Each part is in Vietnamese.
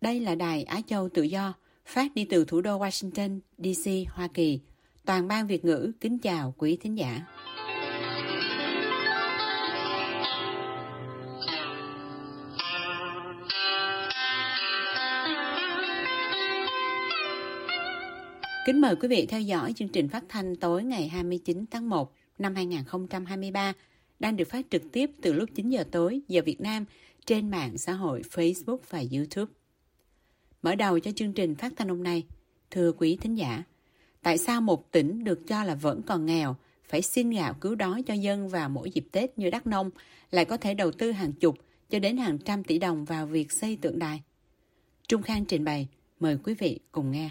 Đây là đài Á Châu Tự Do, phát đi từ thủ đô Washington, D.C., Hoa Kỳ. Toàn ban Việt ngữ kính chào quý thính giả. Kính mời quý vị theo dõi chương trình phát thanh tối ngày 29 tháng 1 năm 2023 đang được phát trực tiếp từ lúc 9 giờ tối giờ Việt Nam trên mạng xã hội Facebook và YouTube. Mở đầu cho chương trình phát thanh hôm nay, thưa quý thính giả, tại sao một tỉnh được cho là vẫn còn nghèo, phải xin gạo cứu đói cho dân vào mỗi dịp Tết như Đắk Nông lại có thể đầu tư hàng chục cho đến hàng trăm tỷ đồng vào việc xây tượng đài? Trung Khang trình bày, mời quý vị cùng nghe.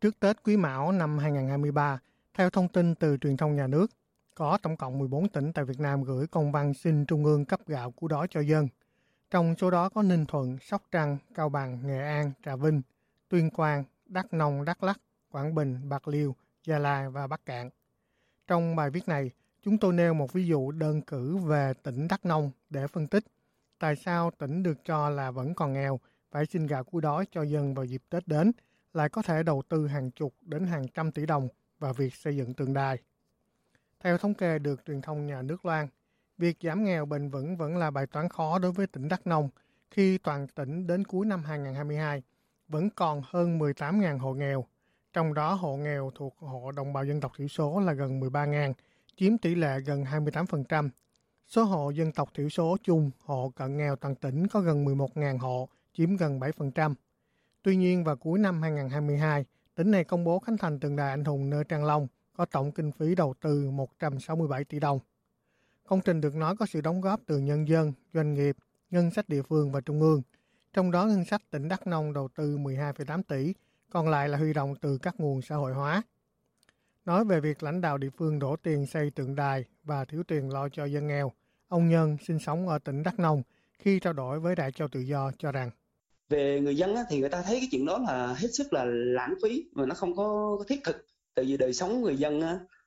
Trước Tết Quý Mão năm 2023, theo thông tin từ truyền thông nhà nước, có tổng cộng 14 tỉnh tại Việt Nam gửi công văn xin Trung ương cấp gạo cứu đói cho dân. Trong số đó có Ninh Thuận, Sóc Trăng, Cao Bằng, Nghệ An, Trà Vinh, Tuyên Quang, Đắk Nông, Đắk Lắk, Quảng Bình, Bạc Liêu, Gia Lai và Bắc Cạn. Trong bài viết này, chúng tôi nêu một ví dụ đơn cử về tỉnh Đắk Nông để phân tích tại sao tỉnh được cho là vẫn còn nghèo, phải xin gạo cứu đói cho dân vào dịp Tết đến, lại có thể đầu tư hàng chục đến hàng trăm tỷ đồng vào việc xây dựng tượng đài. Theo thống kê được truyền thông nhà nước loan, việc giảm nghèo bền vững vẫn là bài toán khó đối với tỉnh Đắk Nông khi toàn tỉnh đến cuối năm 2022 vẫn còn hơn 18.000 hộ nghèo, trong đó hộ nghèo thuộc hộ đồng bào dân tộc thiểu số là gần 13.000, chiếm tỷ lệ gần 28%. Số hộ dân tộc thiểu số chung, hộ cận nghèo toàn tỉnh có gần 11.000 hộ, chiếm gần 7%. Tuy nhiên, vào cuối năm 2022, tỉnh này công bố khánh thành tượng đài anh hùng Nơ Trang Long có tổng kinh phí đầu tư 167 tỷ đồng. Công trình được nói có sự đóng góp từ nhân dân, doanh nghiệp, ngân sách địa phương và trung ương. Trong đó ngân sách tỉnh Đắk Nông đầu tư 12,8 tỷ, còn lại là huy động từ các nguồn xã hội hóa. Nói về việc lãnh đạo địa phương đổ tiền xây tượng đài và thiếu tiền lo cho dân nghèo, ông Nhân sinh sống ở tỉnh Đắk Nông khi trao đổi với Đài Châu Tự Do cho rằng về người dân thì người ta thấy cái chuyện đó là hết sức là lãng phí mà nó không có thiết thực. Tại vì đời sống người dân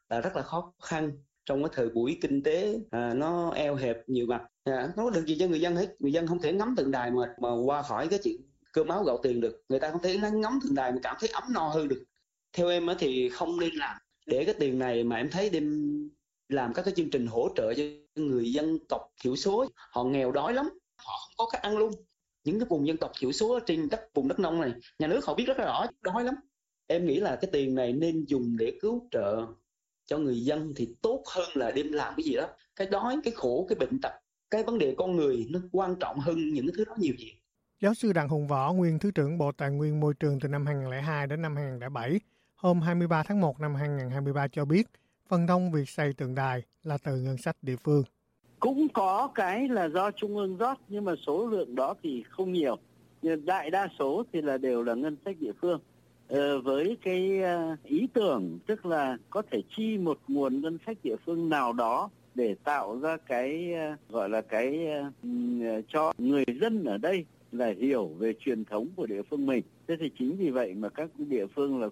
là rất là khó khăn. Trong cái thời buổi kinh tế nó eo hẹp nhiều mặt, nó có được gì cho người dân hết. Người dân không thể ngắm tượng đài mà qua khỏi cái chuyện cơm áo gạo tiền được. Người ta không thể ngắm tượng đài mà cảm thấy ấm no hơn được. Theo em thì không nên làm. Để cái tiền này mà em thấy đem làm các cái chương trình hỗ trợ cho người dân tộc thiểu số. Họ nghèo đói lắm, họ không có cách ăn luôn. Những cái vùng dân tộc thiểu số trên vùng Đắk Nông này, nhà nước họ biết rất là rõ, đói lắm. Em nghĩ là cái tiền này nên dùng để cứu trợ cho người dân thì tốt hơn là đem làm cái gì đó. Cái đói, cái khổ, cái bệnh tật, cái vấn đề con người nó quan trọng hơn những thứ đó nhiều gì. Giáo sư Đặng Hùng Võ, nguyên Thứ trưởng Bộ Tài nguyên Môi trường từ năm 2002 đến năm 2007, hôm 23 tháng 1 năm 2023 cho biết, phần đông việc xây tượng đài là từ ngân sách địa phương. Cũng có cái là do trung ương rót, nhưng mà số lượng đó thì không nhiều. Nhưng đại đa số thì là đều là ngân sách địa phương. Với cái ý tưởng tức là có thể chi một nguồn ngân sách địa phương nào đó để tạo ra cái gọi là cái cho người dân ở đây là hiểu về truyền thống của địa phương mình. Thế thì chính vì vậy mà các địa phương là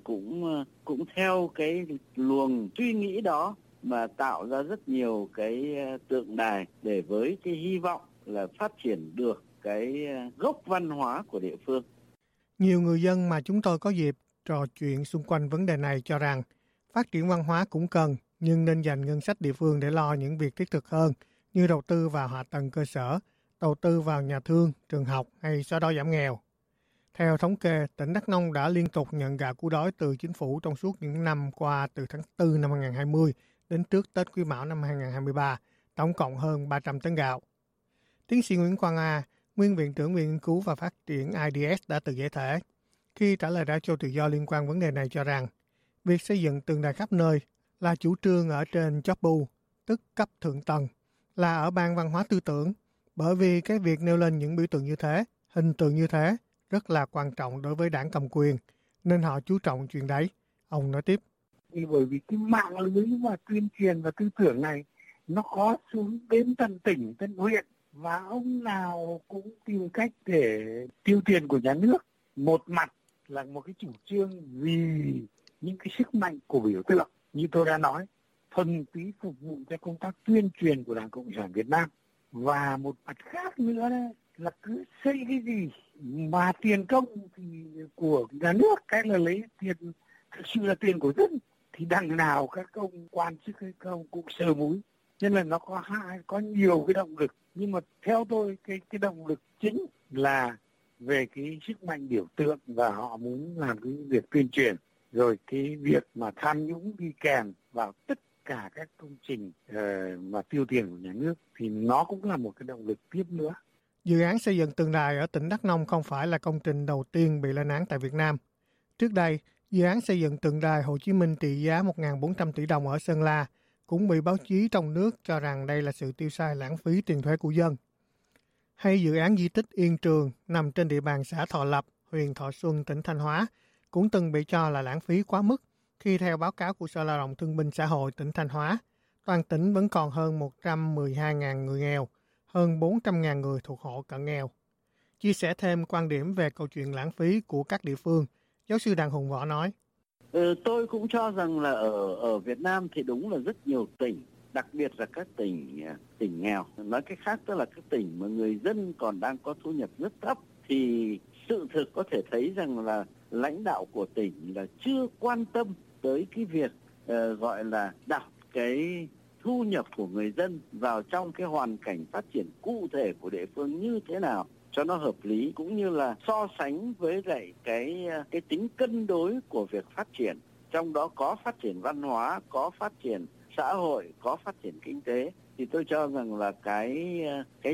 cũng theo cái luồng suy nghĩ đó mà tạo ra rất nhiều cái tượng đài để với cái hy vọng là phát triển được cái gốc văn hóa của địa phương. Nhiều người dân mà chúng tôi có dịp trò chuyện xung quanh vấn đề này cho rằng phát triển văn hóa cũng cần, nhưng nên dành ngân sách địa phương để lo những việc thiết thực hơn như đầu tư vào hạ tầng cơ sở, đầu tư vào nhà thương, trường học hay xóa đói giảm nghèo. Theo thống kê, tỉnh Đắk Nông đã liên tục nhận gạo cứu đói từ chính phủ trong suốt những năm qua từ tháng 4 năm 2020 đến trước Tết Quý Mão năm 2023, tổng cộng hơn 300 tấn gạo. Tiến sĩ Nguyễn Quang A, nguyên Viện trưởng Viện Nghiên cứu và Phát triển IDS đã tự giải thể khi trả lời Đài Châu Tự Do liên quan vấn đề này cho rằng việc xây dựng tượng đài khắp nơi là chủ trương ở trên chóp bu, tức cấp thượng tầng, là ở ban văn hóa tư tưởng, bởi vì cái việc nêu lên những biểu tượng như thế, hình tượng như thế rất là quan trọng đối với đảng cầm quyền, nên họ chú trọng chuyện đấy. Ông nói tiếp. Bởi vì cái mạng lưới mà tuyên truyền và tư tưởng này nó có xuống đến tận tỉnh, tận huyện, và ông nào cũng tìm cách để tiêu tiền của nhà nước. Một mặt là một cái chủ trương vì những cái sức mạnh của biểu tượng như tôi đã nói, thuần túy phục vụ cho công tác tuyên truyền của Đảng Cộng sản Việt Nam. Và một mặt khác nữa là cứ xây cái gì mà tiền công thì của nhà nước, cái là lấy tiền thực sự là tiền của dân, thì đằng nào các công quan chức hay công cũng sờ múi, nên là nó có nhiều cái động lực. Nhưng mà theo tôi cái động lực chính là về cái sức mạnh biểu tượng, và họ muốn làm cái việc tuyên truyền, rồi cái việc mà tham nhũng đi kèm vào tất cả các công trình mà tiêu tiền của nhà nước thì nó cũng là một cái động lực tiếp nữa. Dự án xây dựng tượng đài ở tỉnh Đắk Nông không phải là công trình đầu tiên bị lên án tại Việt Nam. Trước đây, dự án xây dựng tượng đài Hồ Chí Minh trị giá 1.400 tỷ đồng ở Sơn La cũng bị báo chí trong nước cho rằng đây là sự tiêu xài lãng phí tiền thuế của dân. Hay dự án di tích Yên Trường nằm trên địa bàn xã Thọ Lập, huyện Thọ Xuân, tỉnh Thanh Hóa cũng từng bị cho là lãng phí quá mức khi theo báo cáo của Sở Lao động Thương binh Xã hội tỉnh Thanh Hóa, toàn tỉnh vẫn còn hơn 112.000 người nghèo, hơn 400.000 người thuộc hộ cận nghèo. Chia sẻ thêm quan điểm về câu chuyện lãng phí của các địa phương, giáo sư Đặng Hùng Võ nói. Tôi cũng cho rằng là ở Việt Nam thì đúng là rất nhiều tỉnh, đặc biệt là các tỉnh nghèo. Nói cách khác tức là các tỉnh mà người dân còn đang có thu nhập rất thấp, thì sự thực có thể thấy rằng là lãnh đạo của tỉnh là chưa quan tâm tới cái việc gọi là đặt cái thu nhập của người dân vào trong cái hoàn cảnh phát triển cụ thể của địa phương như thế nào cho nó hợp lý, cũng như là so sánh với lại cái tính cân đối của việc phát triển, trong đó có phát triển văn hóa, có phát triển xã hội, có phát triển kinh tế. Thì tôi cho rằng là cái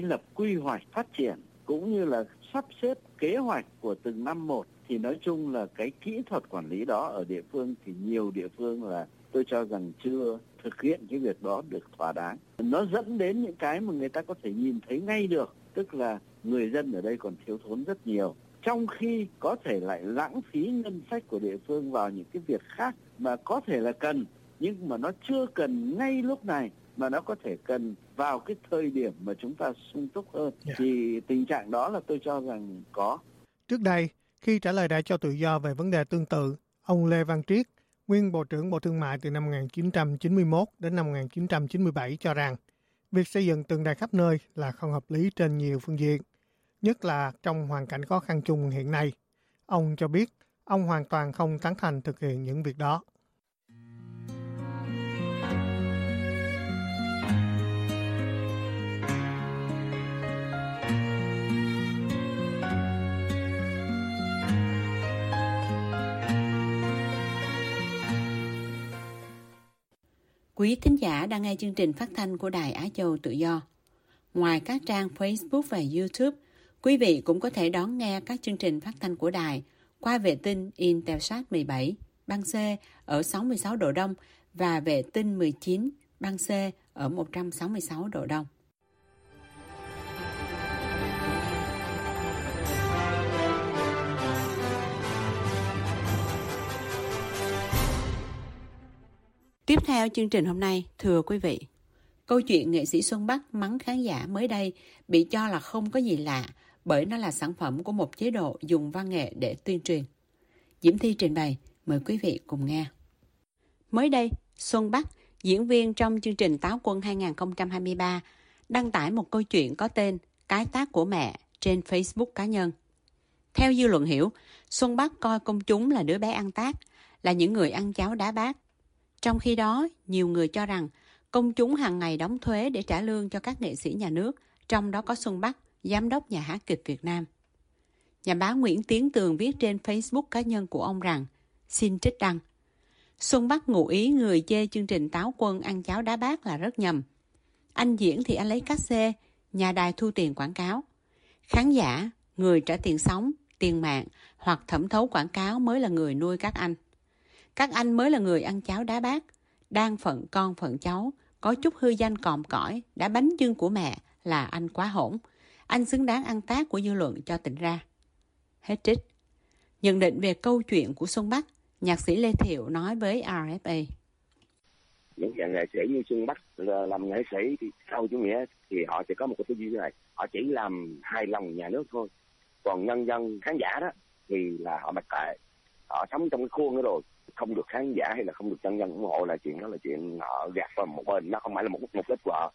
lập quy hoạch phát triển cũng như là sắp xếp kế hoạch của từng năm một, thì nói chung là cái kỹ thuật quản lý đó ở địa phương thì nhiều địa phương là tôi cho rằng chưa thực hiện cái việc đó được thỏa đáng. Nó dẫn đến những cái mà người ta có thể nhìn thấy ngay được, tức là người dân ở đây còn thiếu thốn rất nhiều, trong khi có thể lại lãng phí ngân sách của địa phương vào những cái việc khác mà có thể là cần, nhưng mà nó chưa cần ngay lúc này, mà nó có thể cần vào cái thời điểm mà chúng ta sung túc hơn. Thì tình trạng đó là tôi cho rằng có. Trước đây, khi trả lời Đại cho tự do về vấn đề tương tự, ông Lê Văn Triết, nguyên Bộ trưởng Bộ Thương mại từ năm 1991 đến năm 1997 cho rằng việc xây dựng tượng đài khắp nơi là không hợp lý trên nhiều phương diện, nhất là trong hoàn cảnh khó khăn chung hiện nay. Ông cho biết ông hoàn toàn không tán thành thực hiện những việc đó. Quý thính giả đang nghe chương trình phát thanh của Đài Á Châu Tự Do. Ngoài các trang Facebook và YouTube, quý vị cũng có thể đón nghe các chương trình phát thanh của Đài qua vệ tinh Intelsat 17, băng C ở 66 độ Đông và vệ tinh 19, băng C ở 166 độ Đông. Tiếp theo chương trình hôm nay, thưa quý vị, câu chuyện nghệ sĩ Xuân Bắc mắng khán giả mới đây bị cho là không có gì lạ bởi nó là sản phẩm của một chế độ dùng văn nghệ để tuyên truyền. Diễm Thi trình bày, mời quý vị cùng nghe. Mới đây, Xuân Bắc, diễn viên trong chương trình Táo Quân 2023, đăng tải một câu chuyện có tên Cái Tát Của Mẹ trên Facebook cá nhân. Theo dư luận hiểu, Xuân Bắc coi công chúng là đứa bé ăn tát, là những người ăn cháo đá bát. Trong khi đó, nhiều người cho rằng công chúng hàng ngày đóng thuế để trả lương cho các nghệ sĩ nhà nước, trong đó có Xuân Bắc, giám đốc Nhà hát kịch Việt Nam. Nhà báo Nguyễn Tiến Tường viết trên Facebook cá nhân của ông rằng, xin trích đăng, Xuân Bắc ngụ ý người chê chương trình Táo Quân ăn cháo đá bát là rất nhầm. Anh diễn thì anh lấy cát-xê, nhà đài thu tiền quảng cáo. Khán giả, người trả tiền sóng, tiền mạng hoặc thẩm thấu quảng cáo mới là người nuôi các anh. Các anh mới là người ăn cháo đá bát, đang phận con phận cháu, có chút hư danh còm cõi, đã bánh chưng của mẹ là anh quá hỗn. Anh xứng đáng ăn tát của dư luận cho tỉnh ra. Hết trích. Nhận định về câu chuyện của Xuân Bắc, nhạc sĩ Lê Thiệu nói với RFA. Những dạng nghệ sĩ như Xuân Bắc làm nghệ sĩ thì sau chủ nghĩa thì họ chỉ có một cái tư duy như này, họ chỉ làm hài lòng nhà nước thôi. Còn nhân dân khán giả đó thì là họ mặc kệ, họ sống trong cái khuôn đó rồi, không được khán giả hay là không được nhân dân ủng hộ là chuyện đó là chuyện họ gạt vào một bên, nó không phải là một mục đích của họ.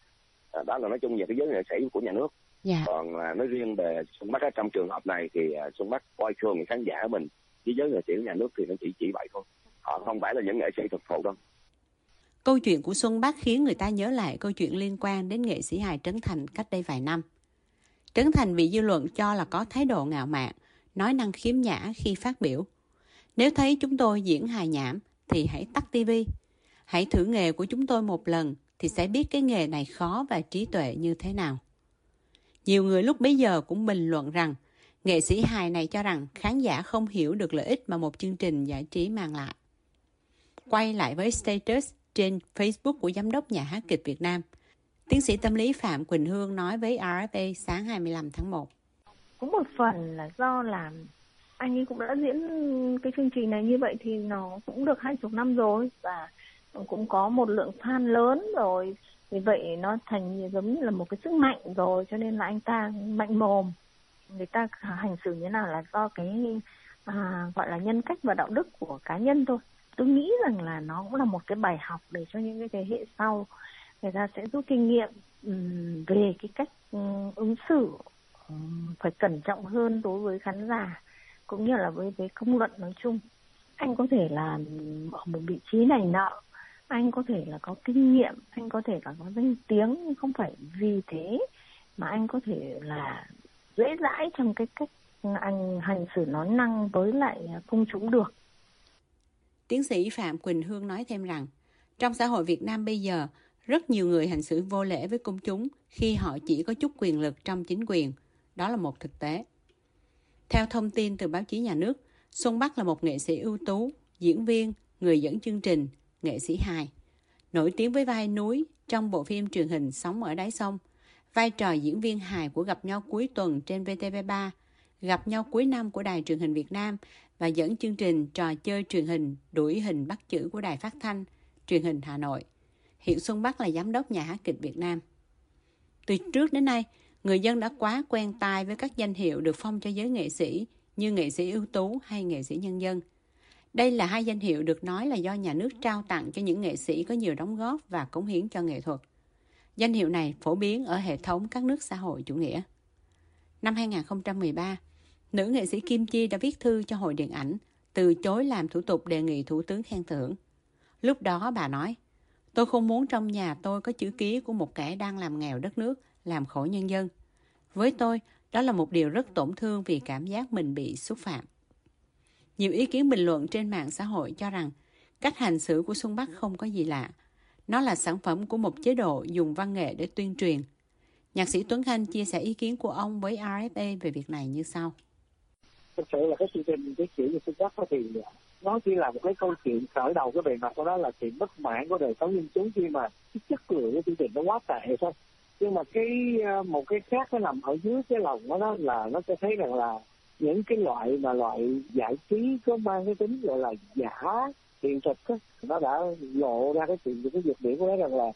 Đó là nói chung về cái giới nghệ sĩ của nhà nước. Yeah. Còn nói riêng về Xuân Bắc trong trường hợp này thì Xuân Bắc coi thường người khán giả của mình, với giới nghệ sĩ của nhà nước thì nó chỉ vậy thôi, họ không phải là những nghệ sĩ thực thụ đâu. Câu chuyện của Xuân Bắc khiến người ta nhớ lại câu chuyện liên quan đến nghệ sĩ hài Trấn Thành cách đây vài năm. Trấn Thành bị dư luận cho là có thái độ ngạo mạn, nói năng khiếm nhã khi phát biểu. Nếu thấy chúng tôi diễn hài nhảm thì hãy tắt tivi. Hãy thử nghề của chúng tôi một lần thì sẽ biết cái nghề này khó và trí tuệ như thế nào. Nhiều người lúc bấy giờ cũng bình luận rằng nghệ sĩ hài này cho rằng khán giả không hiểu được lợi ích mà một chương trình giải trí mang lại. Quay lại với status trên Facebook của giám đốc nhà hát kịch Việt Nam, tiến sĩ tâm lý Phạm Quỳnh Hương nói với RFA sáng 25 tháng 1. Cũng một phần là do là anh ấy cũng đã diễn cái chương trình này như vậy thì nó cũng được 20 năm rồi và cũng có một lượng fan lớn rồi. Vì vậy nó thành giống như là một cái sức mạnh rồi, cho nên là anh ta mạnh mồm. Người ta hành xử như nào là do cái gọi là nhân cách và đạo đức của cá nhân thôi. Tôi nghĩ rằng là nó cũng là một cái bài học để cho những cái thế hệ sau người ta sẽ rút kinh nghiệm về cái cách ứng xử phải cẩn trọng hơn đối với khán giả cũng như là với cái công luận nói chung. Anh có thể là ở một vị trí này nọ, anh có thể là có kinh nghiệm, anh có thể là có danh tiếng, nhưng không phải vì thế mà anh có thể là dễ dãi trong cái cách anh hành xử nói năng với lại công chúng được. Tiến sĩ Phạm Quỳnh Hương nói thêm rằng, trong xã hội Việt Nam bây giờ, rất nhiều người hành xử vô lễ với công chúng khi họ chỉ có chút quyền lực trong chính quyền. Đó là một thực tế. Theo thông tin từ báo chí nhà nước, Xuân Bắc là một nghệ sĩ ưu tú, diễn viên, người dẫn chương trình, nghệ sĩ hài. Nổi tiếng với vai Núi trong bộ phim truyền hình Sống ở đáy sông, vai trò diễn viên hài của Gặp nhau cuối tuần trên VTV3, Gặp nhau cuối năm của Đài truyền hình Việt Nam và dẫn chương trình trò chơi truyền hình Đuổi hình bắt chữ của Đài phát thanh truyền hình Hà Nội. Hiện Xuân Bắc là giám đốc nhà hát kịch Việt Nam. Từ trước đến nay, người dân đã quá quen tai với các danh hiệu được phong cho giới nghệ sĩ như nghệ sĩ ưu tú hay nghệ sĩ nhân dân. Đây là hai danh hiệu được nói là do nhà nước trao tặng cho những nghệ sĩ có nhiều đóng góp và cống hiến cho nghệ thuật. Danh hiệu này phổ biến ở hệ thống các nước xã hội chủ nghĩa. Năm 2013, nữ nghệ sĩ Kim Chi đã viết thư cho Hội Điện ảnh, từ chối làm thủ tục đề nghị Thủ tướng khen thưởng. Lúc đó bà nói, tôi không muốn trong nhà tôi có chữ ký của một kẻ đang làm nghèo đất nước, làm khổ nhân dân. Với tôi, đó là một điều rất tổn thương vì cảm giác mình bị xúc phạm. Nhiều ý kiến bình luận trên mạng xã hội cho rằng cách hành xử của Xuân Bắc không có gì lạ. Nó là sản phẩm của một chế độ dùng văn nghệ để tuyên truyền. Nhạc sĩ Tuấn Khanh chia sẻ ý kiến của ông với RFA về việc này như sau. Thực sự là cái chương trình cái kiểu như Xuân Bắc thì nó chỉ là một cái câu chuyện khởi đầu, cái bề mặt của nó là chuyện bất mãn của đời sống dân chúng khi mà cái chất lượng của chương trình nó quá tệ thôi. Nhưng mà cái một cái khác nó nằm ở dưới cái lòng của nó là nó sẽ thấy rằng là những cái loại mà loại giải trí có mang cái tính gọi là giả hiện thực đó, nó đã lộ ra cái chuyện về cái việc điểm của nó rằng là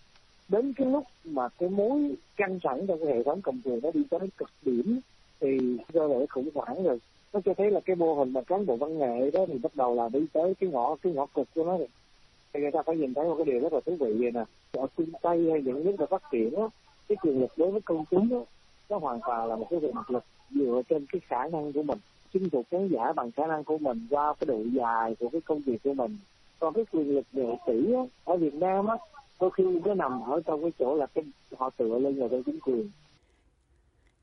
đến cái lúc mà cái mối căng thẳng trong cái hệ thống cầm quyền nó đi tới cực điểm thì do lại khủng hoảng rồi. Nó cho thấy là cái mô hình mà cán bộ văn nghệ đó thì bắt đầu là đi tới cái ngõ cục của nó rồi. Thì người ta phải nhìn thấy một cái điều rất là thú vị vậy nè. Ở phương Tây hay những nước phát triển đó, cái quyền lực đối với công chúng đó, nó hoàn toàn là một cái quyền lực dựa trên cái khả năng của mình, chinh phục khán giả bằng khả năng của mình qua cái độ dài của cái công việc của mình. Còn cái quyền lực nghệ sĩ đó, ở Việt Nam á, đôi khi nó nằm ở trong cái chỗ là cái họ tựa lên người dân chính quyền.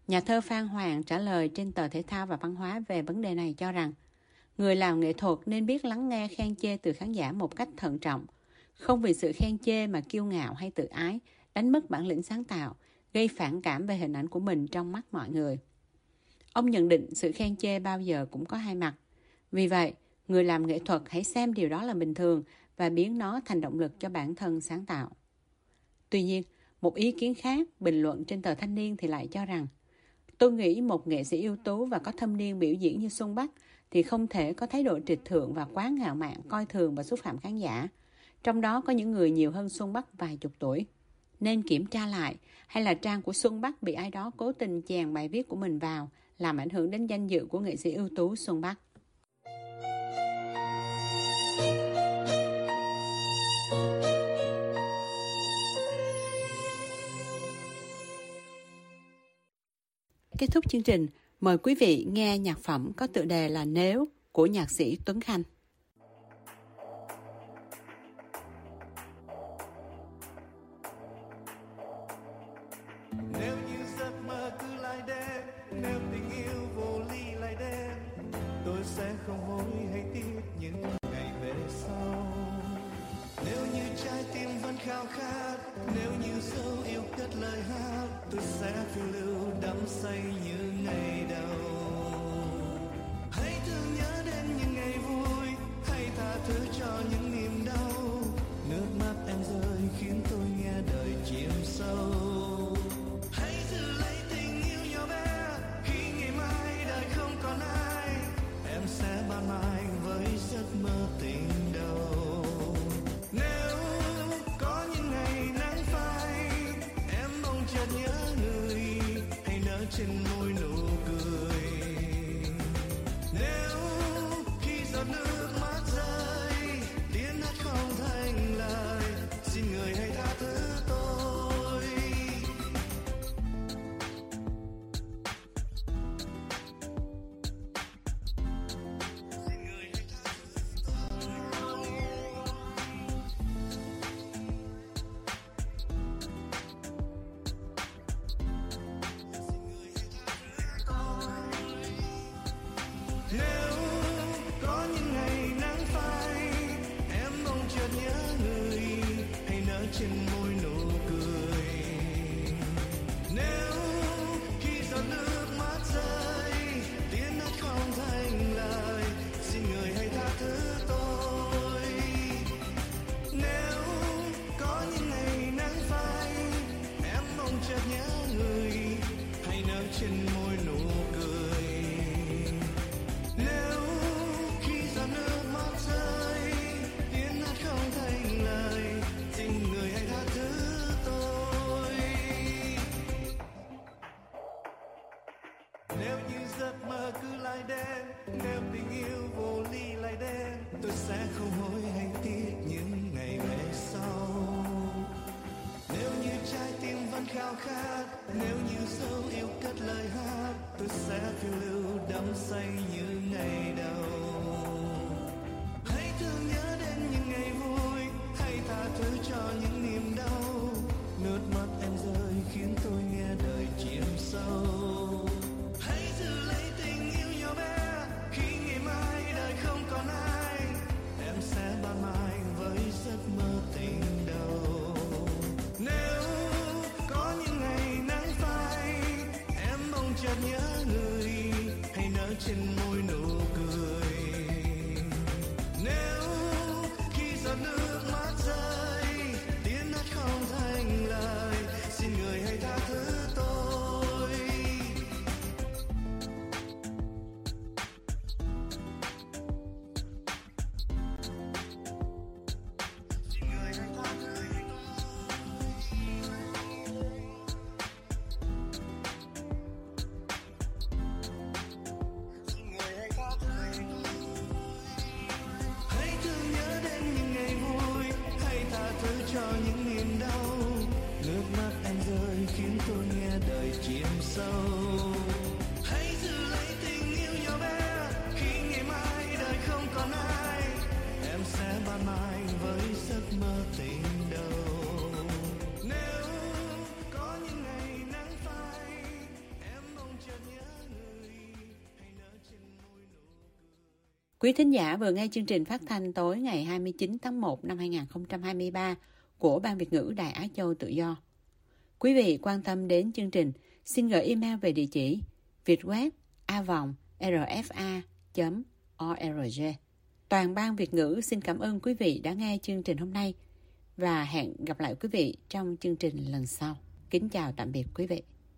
Nhà thơ Phan Hoàng trả lời trên tờ Thể thao và Văn hóa về vấn đề này cho rằng người làm nghệ thuật nên biết lắng nghe khen chê từ khán giả một cách thận trọng, không vì sự khen chê mà kiêu ngạo hay tự ái, đánh mất bản lĩnh sáng tạo, gây phản cảm về hình ảnh của mình trong mắt mọi người. Ông nhận định sự khen chê bao giờ cũng có hai mặt. Vì vậy, người làm nghệ thuật hãy xem điều đó là bình thường và biến nó thành động lực cho bản thân sáng tạo. Tuy nhiên, một ý kiến khác bình luận trên tờ Thanh Niên thì lại cho rằng tôi nghĩ một nghệ sĩ ưu tú và có thâm niên biểu diễn như Xuân Bắc thì không thể có thái độ trịch thượng và quá ngạo mạn, coi thường và xúc phạm khán giả. Trong đó có những người nhiều hơn Xuân Bắc vài chục tuổi. Nên kiểm tra lại, hay là trang của Xuân Bắc bị ai đó cố tình chèn bài viết của mình vào, làm ảnh hưởng đến danh dự của nghệ sĩ ưu tú Xuân Bắc. Kết thúc chương trình, mời quý vị nghe nhạc phẩm có tựa đề là Nếu của nhạc sĩ Tuấn Khanh. Quý thính giả vừa nghe chương trình phát thanh tối ngày 29 tháng 1 năm 2023 của Ban Việt ngữ Đài Á Châu Tự Do. Quý vị quan tâm đến chương trình, xin gửi email về địa chỉ vietweb@rfa.org. Toàn Ban Việt ngữ xin cảm ơn quý vị đã nghe chương trình hôm nay và hẹn gặp lại quý vị trong chương trình lần sau. Kính chào tạm biệt quý vị.